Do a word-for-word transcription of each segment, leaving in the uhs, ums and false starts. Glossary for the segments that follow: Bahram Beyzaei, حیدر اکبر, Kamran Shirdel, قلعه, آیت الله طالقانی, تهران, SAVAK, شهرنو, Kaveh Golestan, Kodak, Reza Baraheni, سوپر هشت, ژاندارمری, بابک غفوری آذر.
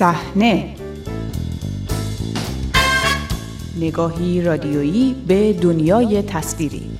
صحنه، نگاهی رادیویی به دنیای تصویری.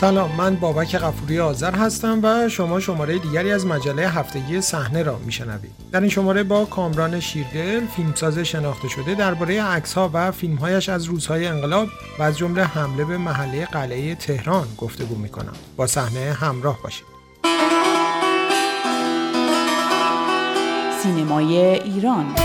سلام، من بابک غفوری آذر هستم و شما شماره دیگری از مجله هفتگی صحنه را میشنوید. در این شماره با کامران شیردل، فیلمساز شناخته شده، درباره عکس‌ها و فیلم‌هایش از روزهای انقلاب و از جمله حمله به محله قلعه تهران گفتگو می‌کنم. با صحنه همراه باشید. سینمای ایران،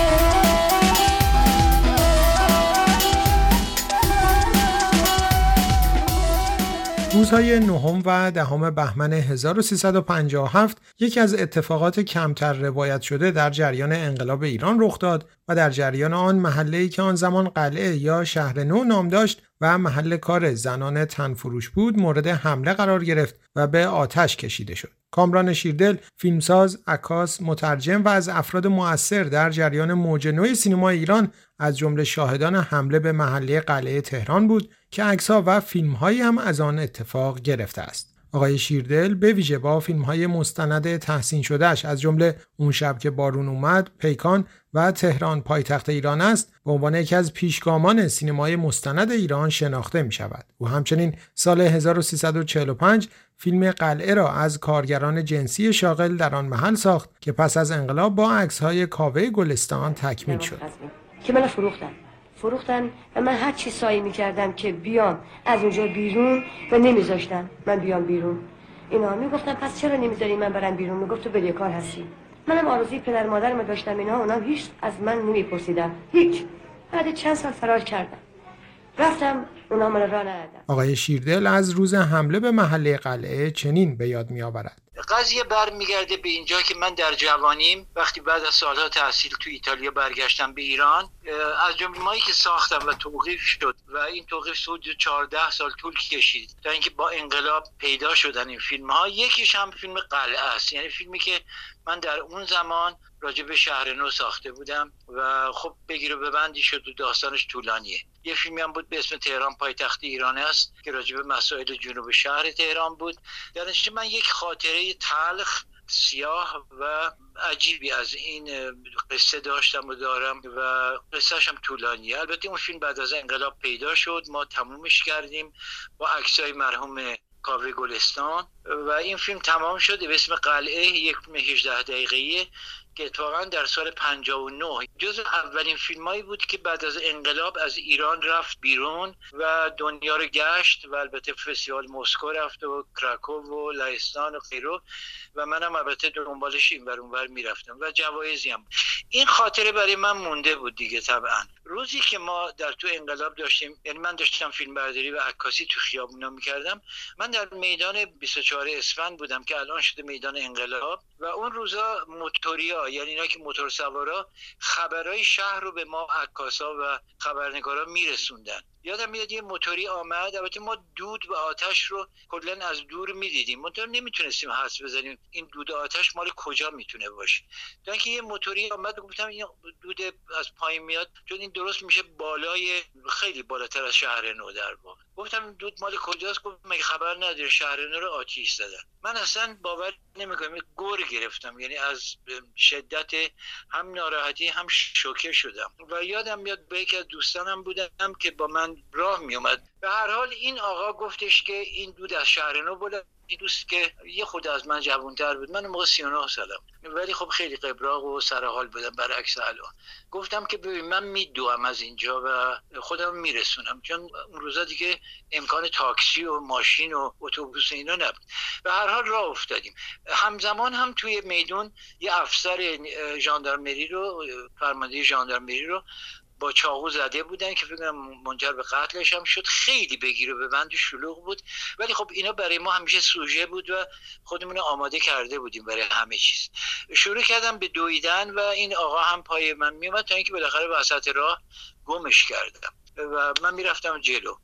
روزهای نهم و دهم بهمن هزار و سیصد و پنجاه و هفت یکی از اتفاقات کمتر روایت شده در جریان انقلاب ایران رخ داد و در جریان آن محله‌ای که آن زمان قلعه یا شهرنو نام داشت و محل کار زنان تنفروش بود مورد حمله قرار گرفت و به آتش کشیده شد. کامران شیردل، فیلمساز، عکاس، مترجم و از افراد مؤثر در جریان موج نو سینما ایران از جمله شاهدان حمله به محله قلعه تهران بود که عکس‌ها و فیلم‌هایی هم از آن اتفاق گرفته است. آقای شیردل به ویژه با فیلم‌های مستند تحسین شده‌اش از جمله اون شب که بارون اومد، پیکان و تهران پایتخت ایران است، به عنوان یکی از پیشگامان سینمای مستند ایران شناخته می‌شود. او همچنین سال هزار و سیصد و چهل و پنج فیلم قلعه را از کارگران جنسی شاغل در آن محل ساخت که پس از انقلاب با عکس‌های کاوه گلستان تکمیل شد. که من فروختم. فروختن و من هر چی سعی می‌کردم که بیام از اونجا بیرون و نمیذاشتن من بیام بیرون. اینا میگفتن پس چرا نمیذاری من برم بیرون؟ میگفت تو بدهکار هستی. منم آرزوی پدر مادرم داشتم، اینا اونم هیچ از من نمیپرسیدن. هیچ. بعد چند سال فرار کردم. رفتم اونا من راه ندادن. آقای شیردل از روز حمله به محله قلعه چنین به یاد میآورد: قضیه برمیگرده به اینجا که من در جوانیم وقتی بعد از سالها تحصیل تو ایتالیا برگشتم به ایران، از جمعه‌هایی که ساختم و توقیف شد و این توقیف حدود چهارده سال طول کشید تا اینکه با انقلاب پیدا شدن این فیلم‌ها، یکیش هم فیلم قلعه است، یعنی فیلمی که من در اون زمان راجع به شهرنو ساخته بودم و خب بگیر و ببندی شد و داستانش طولانیه. یه فیلمی هم بود به اسم تهران پایتخت ایران است که راجع به مسائل جنوب شهر تهران بود. در نتیجه من یک خاطره تلخ، سیاه و عجیبی از این قصه داشتم و دارم و قصه‌ش هم طولانیه. البته اون فیلم بعد از انقلاب پیدا شد، ما تمومش کردیم با عکسای مرحوم کاوه گلستان و این فیلم تمام شد به اسم قلعه، یک فیلم هجده دقیقه‌ایه که اتفاقا در سال پنجاه و نه جز اولین فیلمایی بود که بعد از انقلاب از ایران رفت بیرون و دنیا رو گشت و البته فستیوال مسکو رفت و کراکوو و لهستان و غیره و منم البته دنبالش اینور اونور میرفتم و جوایزی هم. این خاطره برای من مونده بود دیگه. طبعا روزی که ما در تو انقلاب داشتیم، یعنی من داشتم فیلم برداری و عکاسی تو خیابونا میکردم، من در میدان بیست و چهارم اسفند بودم که الان شده میدان انقلاب و اون روزا موتوریا، یعنی اینا که موتور سوارا، خبرهای شهر رو به ما عکاسا و خبرنگارا میرسوندن. یادم میاد یه موتوری آمد، البته ما دود و آتش رو کلاً از دور میدیدیم، موتور نمیتونستیم حدس بزنیم این دود و آتش مال کجا میتونه باشه. تا اینکه یه موتوری آمد، گفتم این دود از پایین میاد، چون این درست میشه بالای، خیلی بالاتر از شهرنو در واقع. گفتم دود مال کجاست؟ گفت مگه خبر نداری شهرنو رو آتیش زدن. من اصلا باور نمیکنم، گور گرفتم، یعنی از شدت هم ناراحتی هم شوکه شدم و یادم میاد با یکی از دوستانم بودم که با من راه می اومد. به هر حال این آقا گفتش که این دود از شهرنو بلند. این دوست که یه خود از من جوان‌تر بود، من اون موقع سی و نه سالم، ولی خب خیلی قبراق و سرحال بودم برعکس الان. گفتم که ببین من میدوم از اینجا و خودم میرسونم، چون اون روزا دیگه امکان تاکسی و ماشین و اتوبوس اینا نبود. به هر حال راه افتادیم. همزمان هم توی میدون یه افسر ژاندارمری رو، فرمانده ژاندارمری رو با چاقو زده بودن که فکر کنم منجر به قتلش هم شد. خیلی بگیر و ببند و شلوغ بود، ولی خب اینا برای ما همیشه سوژه بود و خودمون آماده کرده بودیم برای همه چیز. شروع کردم به دویدن و این آقا هم پای من میومد تا اینکه بالاخره وسط راه گمش کردم و من میرفتم جلو.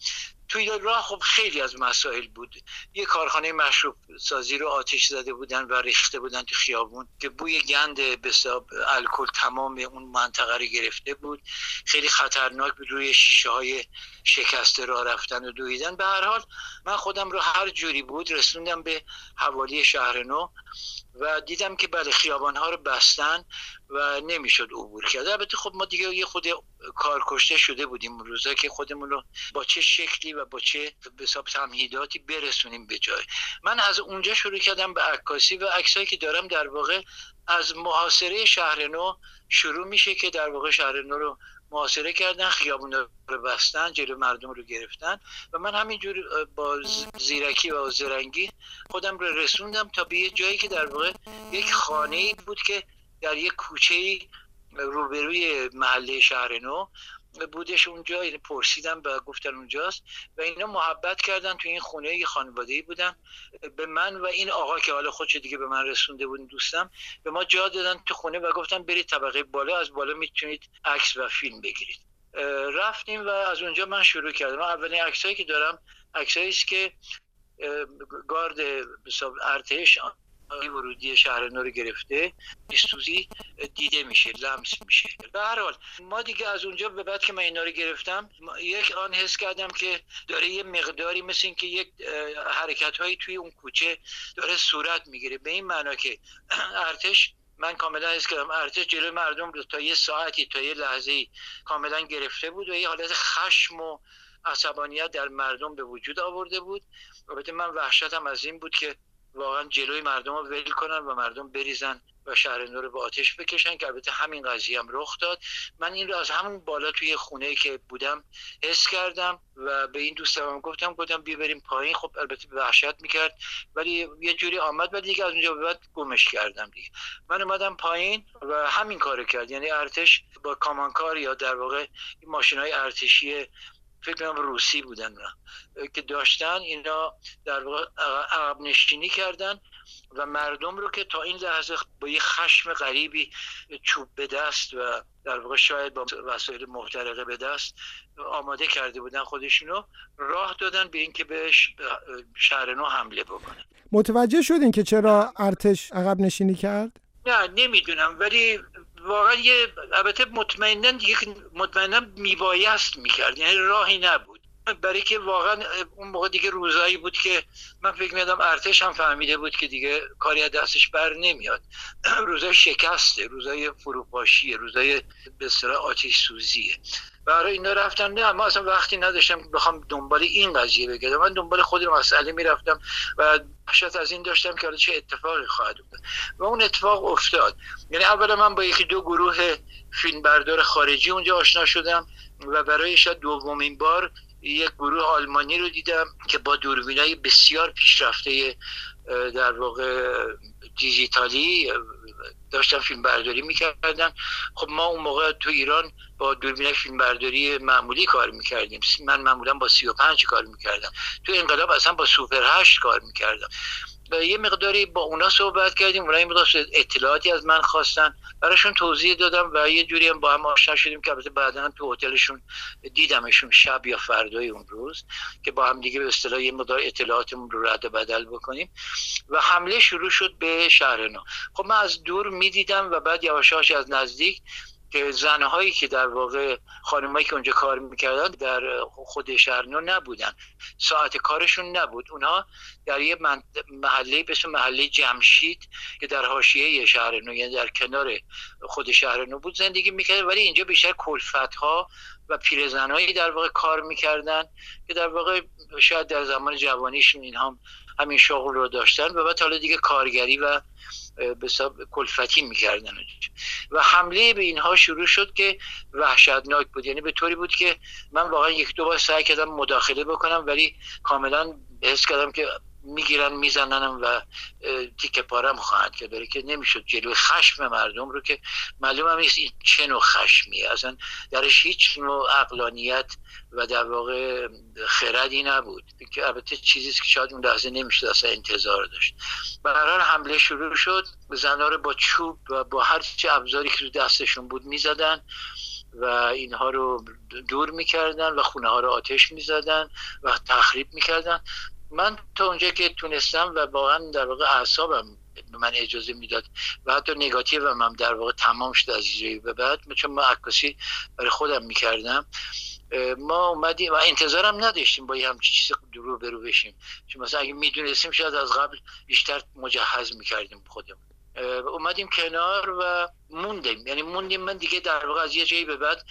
توی راه خب خیلی از مسائل بود. یه کارخانه مشروب سازی رو آتش زده بودن و ریخته بودن تو خیابون که بوی گند به حساب الکل تمام اون منطقه رو گرفته بود. خیلی خطرناک بود، روی شیشه های شکسته راه رفتن و دویدن. به هر حال من خودم رو هر جوری بود رسوندم به حوالی شهرنو و دیدم که بله خیابان‌ها رو بستن و نمیشد عبور کرد. البته خب ما دیگه یه خود کارکشته شده بودیم اون روزا که خودمون رو با چه شکلی و با چه به حساب تمهیداتی برسونیم به جای. من از اونجا شروع کردم به عکاسی و عکسایی که دارم در واقع از محاصره شهرنو شروع میشه که در واقع شهرنو رو محاصره کردن، خیابونا رو بستن، جلو مردم رو گرفتن و من همینجور با زیرکی و زرنگی خودم رو رسوندم تا به یه جایی که در واقع یک خانه‌ای بود که در یک کوچه‌ای روبروی محله شهرنو بودش. اونجا پرسیدم و گفتن اونجاست و اینا محبت کردن. تو این خونه یه خانواده‌ای بودن، به من و این آقا که حالا خودش دیگه به من رسونده بود دوستم، به ما جا دادن تو خونه و گفتن برید طبقه بالا، از بالا میتونید عکس و فیلم بگیرید. رفتیم و از اونجا من شروع کردم. اولین عکسایی که دارم عکسایی است که گارد ارتش ورودی شهرنو رو گرفته، بیستوزی دیده میشه، لمس میشه. به هر حال ما دیگه از اونجا به بعد که من اینا رو گرفتم، یک آن حس کردم که داره یه مقداری مثل این که یک حرکت هایی توی اون کوچه داره صورت میگیره، به این معنا که ارتش، من کاملا حس کردم ارتش جلوی مردم رو تا یه ساعتی تا یه لحظه‌ای کاملا گرفته بود و یه حالت خشم و عصبانیت در مردم به وجود آورده بود. البته من وحشتم از این بود که واقعا جلوی مردم رو ول کنن و مردم بریزن و شهرنو رو به آتش بکشن، که البته همین قضیه هم رخ داد. من این رو از همون بالا توی خونه‌ای که بودم حس کردم و به این دوستم گفتم گفتم بیا بریم پایین. خب البته وحشت میکرد ولی یه جوری آمد و دیگه از اونجا به بعد گمش کردم دیگه. من اومدم پایین و همین کارو کرد، یعنی ارتش با کامانکار یا در واقع این ماشین‌های ارتشی فکر کنم روسی بودن که داشتن، اینا در واقع عقب نشینی کردن و مردم رو که تا این لحظه با یه خشم غریبی چوب به دست و در واقع شاید با وسایل محترقه به دست آماده کرده بودن خودشونو، راه دادن به اینکه به شهرنو حمله بکنن. متوجه شدین که چرا ارتش عقب نشینی کرد؟ نه نمیدونم، ولی واقعا یه البته مطمئنا دیگه مطمئنا میبایست میکرد، یعنی راهی نبود، برای که واقعا اون موقع دیگه روزایی بود که من فکر می‌کردم ارتش هم فهمیده بود که دیگه کاری از دستش بر نمیاد. روزای شکسته، روزای فروپاشیه، روزای به اصطلاح آتش سوزیه. برای اینا رفتن. نه ما اصلا وقتی نداشتم بخوام دنبال این قضیه بگردم، من دنبال خود مسئله میرفتم و وحشت از این داشتم که حالا چه اتفاقی خواهد افتاد و اون اتفاق افتاد. یعنی اولا من با یکی دو گروه فیلمبردار خارجی اونجا آشنا شدم و برای شاید دومین بار یک گروه آلمانی رو دیدم که با دوربینای بسیار پیشرفته در واقع دیجیتالی داشتن فیلم برداری میکردن. خب ما اون موقع تو ایران با دوربین فیلم برداری معمولی کار میکردیم، من معمولا با سی و پنج کار میکردم، تو انقلاب اصلا با سوپر هشت کار میکردم. یه مقداری با اونا صحبت کردیم، اونا یه مقدار اطلاعاتی از من خواستن، براشون توضیح دادم و یه جوری هم با هم آشنا شدیم که البته بعداً تو هتلشون دیدمشون شب یا فردای اون روز که با هم دیگه به اصطلاح یه مقدار اطلاعاتمون رو رد و بدل بکنیم و حمله شروع شد به شهرنو. خب من از دور میدیدم و بعد یواش یواش از نزدیک که زنهایی که در واقع خانمایی که اونجا کار میکردن در خود شهرنو نبودن، ساعت کارشون نبود، اونها در یه محله به اسم محله جمشید که در حاشیه شهرنو یعنی در کنار خود شهرنو بود زندگی میکردن، ولی اینجا بیشتر کلفتها و پیرزنهایی در واقع کار میکردن که در واقع شاید در زمان جوانیشون اینها هم همین شغل رو داشتن و بعد حالا دیگه کارگری و به حساب کلفتی میکردن و حمله به اینها شروع شد که وحشتناک بود. یعنی به طوری بود که من واقعا یک دو بار سعی کردم مداخله بکنم ولی کاملا حس کردم که میگیرن میزننم و تیکه پارم خواهد کرد، برای که نمیشد جلوی خشم مردم رو که معلوم هم نیست این چه نوع خشمیه، اصلا درش هیچ نوع عقلانیت و در واقع خردی نبود که البته چیزیست که شاید اون لحظه نمیشد اصلا انتظار داشت. برحال حمله شروع شد، زنها رو با چوب و با هر چه ابزاری که تو دستشون بود میزدن و اینها رو دور میکردن و خونه ها رو آتش میزدن و تخریب میکردن. من تا اونجا که تونستم و واقعا در واقع اعصابم به من اجازه میداد و حتی نگاتیو هم در واقع تمام شد از جایی به بعد، چون من عکاسی برای خودم میکردم. ما اومدیم و انتظارم نداشتیم با یه همچین چیزی درو برو بشیم، چون مثلا اگه میدونستیم شاید از قبل بیشتر مجهز میکردیم خودمون. اومدیم کنار و موندیم، یعنی موندیم. من دیگه در واقع از یه جایی به بعد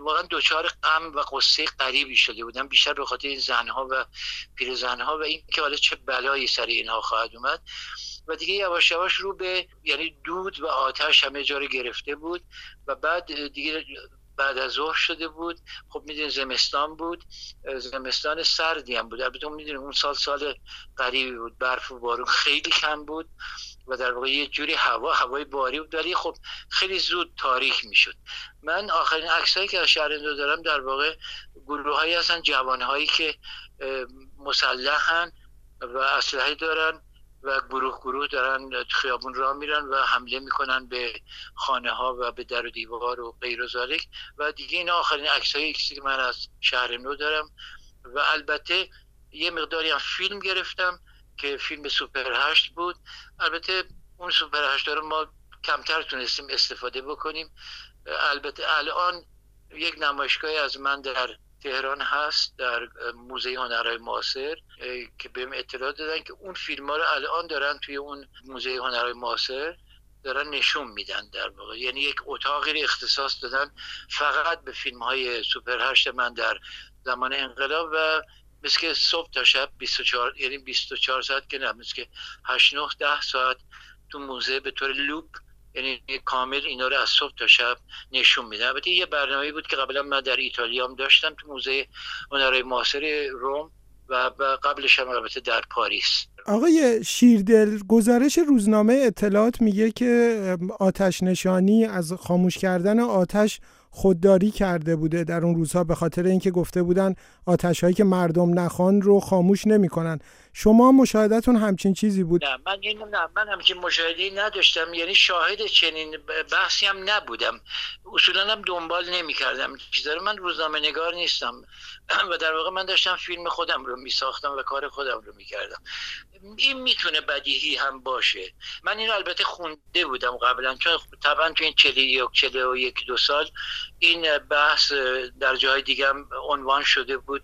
واقعا دوچار غم و قصه غریبی شده بودم، بیشتر به خاطر این زنها و پیرزنها و این که حالا چه بلایی سر اینها خواهد اومد. و دیگه یواش یواش رو به یعنی دود و آتش همه جا رو گرفته بود و بعد دیگه بعد از ظهر شده بود. خب میدونی زمستان بود، زمستان سردی هم بود، البته میدونی اون سال سال غریبی بود، برف و بارون خیلی کم بود و در واقع یه جوری هوا هوای باری بود، ولی خب خیلی زود تاریک میشد. من آخرین عکسایی که از شهرنو دارم در واقع گروهایی هستن، جوانهایی که مسلحن و اسلحه دارن و گروه گروه دارن خیابون را میرن و حمله میکنن به خانه ها و به در و دیوار و غیر و ذالک. و دیگه این آخرین عکسایی که من از شهرنو دارم. و البته یه مقداری هم فیلم گرفتم که فیلم سوپر هشت بود، البته اون سوپر هشت داره ما کمتر تونستیم استفاده بکنیم. البته الان یک نمایشگاه از من در تهران هست در موزه هنرهای معاصر که بهم اطلاع دادن که اون فیلم‌ها رو الان دارن توی اون موزه هنرهای معاصر دارن نشون میدن در واقع، یعنی یک اتاقی رو اختصاص دادن فقط به فیلم‌های سوپر هشت من در زمان انقلاب و مثل که صبح تا شب بیست و چهار یعنی بیست و چهار ساعت که نه، مثل که هشت نه ده ساعت تو موزه به طور لوپ یعنی کامل اینا رو از صبح تا شب نشون میدن. البته یه برنامه‌ای بود که قبلا من در ایتالیا هم داشتم تو موزه هنرهای معاصر روم و قبلش هم البته در پاریس. آقای شیردل، گزارش روزنامه اطلاعات میگه که آتش نشانی از خاموش کردن آتش خودداری کرده بوده در اون روزها، به خاطر اینکه گفته بودن آتش‌هایی که مردم نخوان رو خاموش نمی‌کنن. شما مشاهدتون همچین چیزی بود؟ نه، من اینو نه، من همچین مشاهده‌ای نداشتم، یعنی شاهد چنین بحثی هم نبودم، اصولا هم دنبال نمی‌کردم چیزا رو. من روزنامه نگار نیستم و در واقع من داشتم فیلم خودم رو می‌ساختم و کار خودم رو می‌کردم. این میتونه بدیهی هم باشه. من اینو البته خونده بودم قبلا، چون طبعا تو این چهل و یک دو سال این بحث در جای دیگه هم عنوان شده بود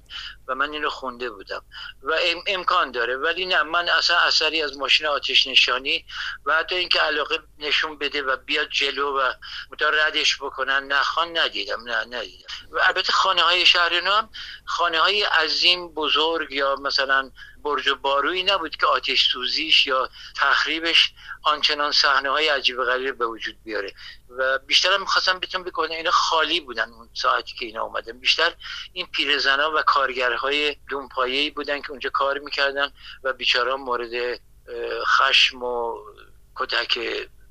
و من اینو خونده بودم و ام امکان داره. ولی نه، من اصلا اثری از ماشین آتش نشانی و حتی اینکه علاقه نشون بده و بیاد جلو و تا ردش بکنن نخوان ندیدم، نه ندیدم. و البته خانه های شهرنو هم خانه های عظیم بزرگ یا مثلا برج و بارویی نبود که آتش سوزیش یا تخریبش آنچنان صحنه های عجیب غریب به وجود بیاره و بیشترم می‌خواستم بتون بکنم اینا خالی بودن اون ساعتی که اینا اومدن. بیشتر این پیرزنا و کارگرهای دونپایه‌ای بودن که اونجا کار میکردن و بیچاره‌ها مورد خشم و کتک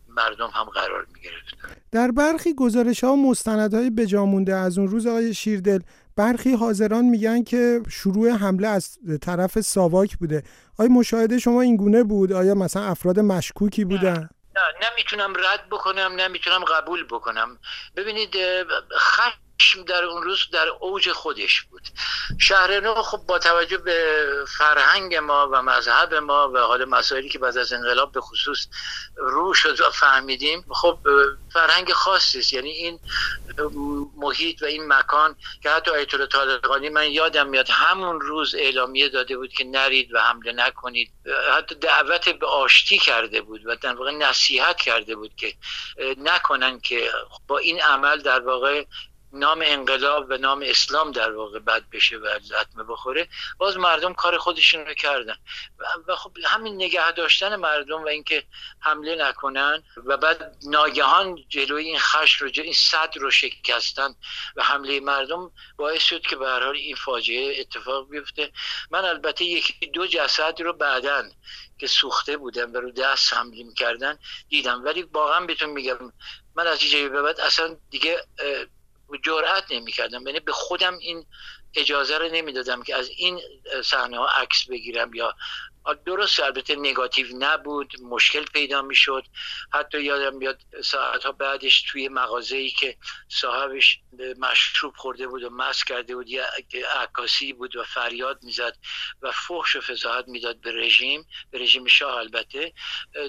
مردم هم قرار می‌گرفتن. در برخی گزارش‌ها و مستندهای بجامونده از اون روز آقای شیردل، برخی حاضران میگن که شروع حمله از طرف ساواک بوده. آیا مشاهده شما این گونه بود؟ آیا مثلا افراد مشکوکی بودن؟ نه، نمیتونم رد بکنم، نمیتونم قبول بکنم. ببینید، خشم در اون روز در اوج خودش بود. شهرنو خب با توجه به فرهنگ ما و مذهب ما و حال مسائلی که بعد از انقلاب به خصوص رو شد و فهمیدیم، خب فرهنگ خاصی است. یعنی این محیط و این مکان که حتی آیت الله طالقانی، من یادم میاد همون روز اعلامیه داده بود که نرید و حمله نکنید، حتی دعوت به آشتی کرده بود و در واقع نصیحت کرده بود که نکنن که با این عمل در واقع نام انقلاب و نام اسلام در واقع بد بشه و لطمه بخوره. باز مردم کار خودشون رو کردن و خب همین نگه داشتن مردم و اینکه حمله نکنن و بعد ناگهان جلوی این خشم رو، این صدر رو شکستن و حمله مردم باعث شد که به هر حال این فاجعه اتفاق بیفته. من البته یکی دو جسد رو بعداً که سوخته بودن و رو دست حمله می‌کردن دیدم، ولی واقعا بهتون میگم من از جایی به بعد اصلا دیگه جرأت نمی کردم، یعنی به خودم این اجازه رو نمی دادم که از این صحنه ها عکس بگیرم یا درست البته نگاتیو نبود، مشکل پیدا میشد. حتی یادم بیاد ساعتها بعدش توی مغازه‌ای که صاحبش مشروب خورده بود و مست کرده بود، یه عکاسی بود و فریاد میزد و فحش و فضاحت میداد به رژیم، به رژیم شاه. البته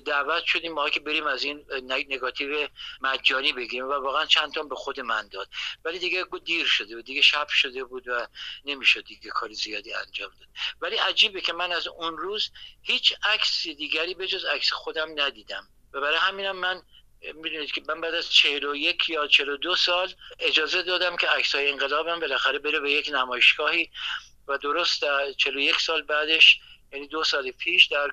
دعوت شدیم ما که بریم از این نگاتیو مجانی بگیریم و واقعا چند تا به خود من داد، ولی دیگه دیر شده و دیگه شب شده بود و نمیشد دیگه کار زیادی انجام داد. ولی عجیبه که من از اون روز هیچ عکس دیگری به جز عکس خودم ندیدم و برای همینم من میدونید که من بعد از چهل و یک یا چهل و دو سال اجازه دادم که عکس‌های انقلابم بالاخره بره به یک نمایشگاهی و درست در چهل و یک سال بعدش، یعنی دو سال پیش، در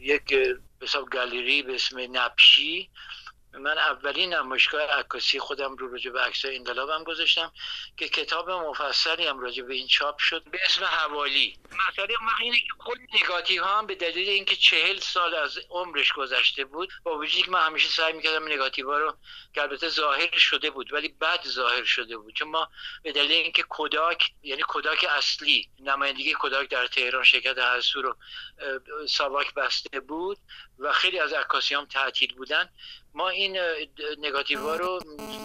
یک به حساب گالری به اسم نبشی من اولین نمایشگاه عکاسی خودم رو راجع به عکس‌های انقلابم گذاشتم که کتاب مفصلی هم راجع به این چاپ شد به اسم حوالی. مسئله اینه که کل نگاتیوها هم به دلیل اینکه چهل سال از عمرش گذشته بود، با وجودی که من همیشه سعی می‌کردم نگاتیوها رو که البته ظاهر شده بود ولی بد ظاهر شده بود، چون ما به دلیل اینکه کوداک، یعنی کوداک اصلی نمایندگی کوداک در تهران شرکت هرسو رو ساواک بسته بود و خیلی از عکاسیام تعطیل بودن، ما این نگاتیوها رو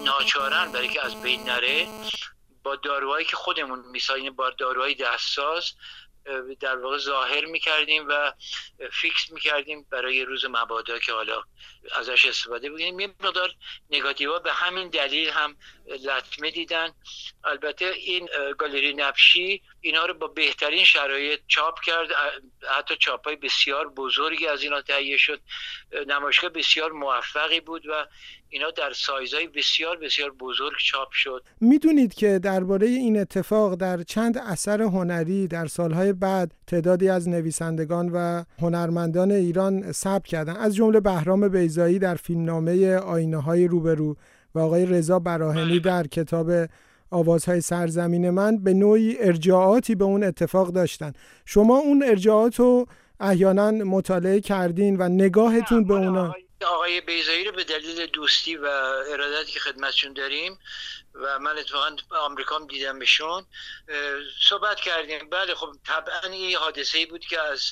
ناچارن برای که از بین نره با داروهایی که خودمون میسازیم، با داروهای دستساز در واقع ظاهر میکردیم و فیکس میکردیم برای روز مبادا که حالا ازش استفاده بکنیم. یه مقدار نگاتیوها به همین دلیل هم لطمه دیدن. البته این گالری نبشی اینا رو با بهترین شرایط چاپ کرد، حتی چاپای بسیار بزرگی از اینا تهیه شد، نمایشگاه بسیار موفقی بود و اینا در سایزهای بسیار بسیار بزرگ چاپ شد. میدونید که درباره این اتفاق در چند اثر هنری در سالهای بعد تعدادی از نویسندگان و هنرمندان ایران ثبت کردند، از جمله بهرام بیضایی در فیلمنامه آینه‌های روبرو و آقای رضا براهنی در کتاب آوازهای سرزمین من به نوعی ارجاعاتی به اون اتفاق داشتن. شما اون ارجاعات رو احیانا مطالعه کردین و نگاهتون به اونا؟ آقای بیضایی رو به دلیل دوستی و ارادتی که خدمتشون داریم و من اتفاقا آمریکا هم دیدم بهشون، صحبت کردیم. بله خب طبعا این حادثه‌ای بود که از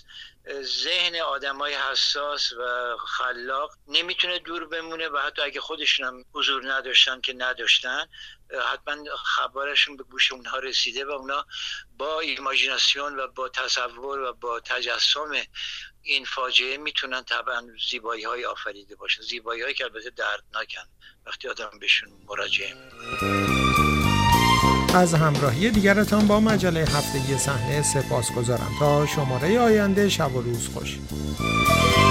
ذهن آدمای حساس و خلاق نمیتونه دور بمونه و حتی اگه خودشون هم حضور نداشتن که نداشتن، حتما خبرشون به گوش اونها رسیده و اونا با ایماجیناسیون و با تصور و با تجسم این فاجعه میتونن طبعا زیبایی های آفریده باشن، زیبایی هایی که البته دردناکن وقتی آدم بهشون مراجعه میکنه. از همراهی دیگرتان با مجله هفتگی صحنه سپاسگزارم. تا شماره آینده شب و روز خوش.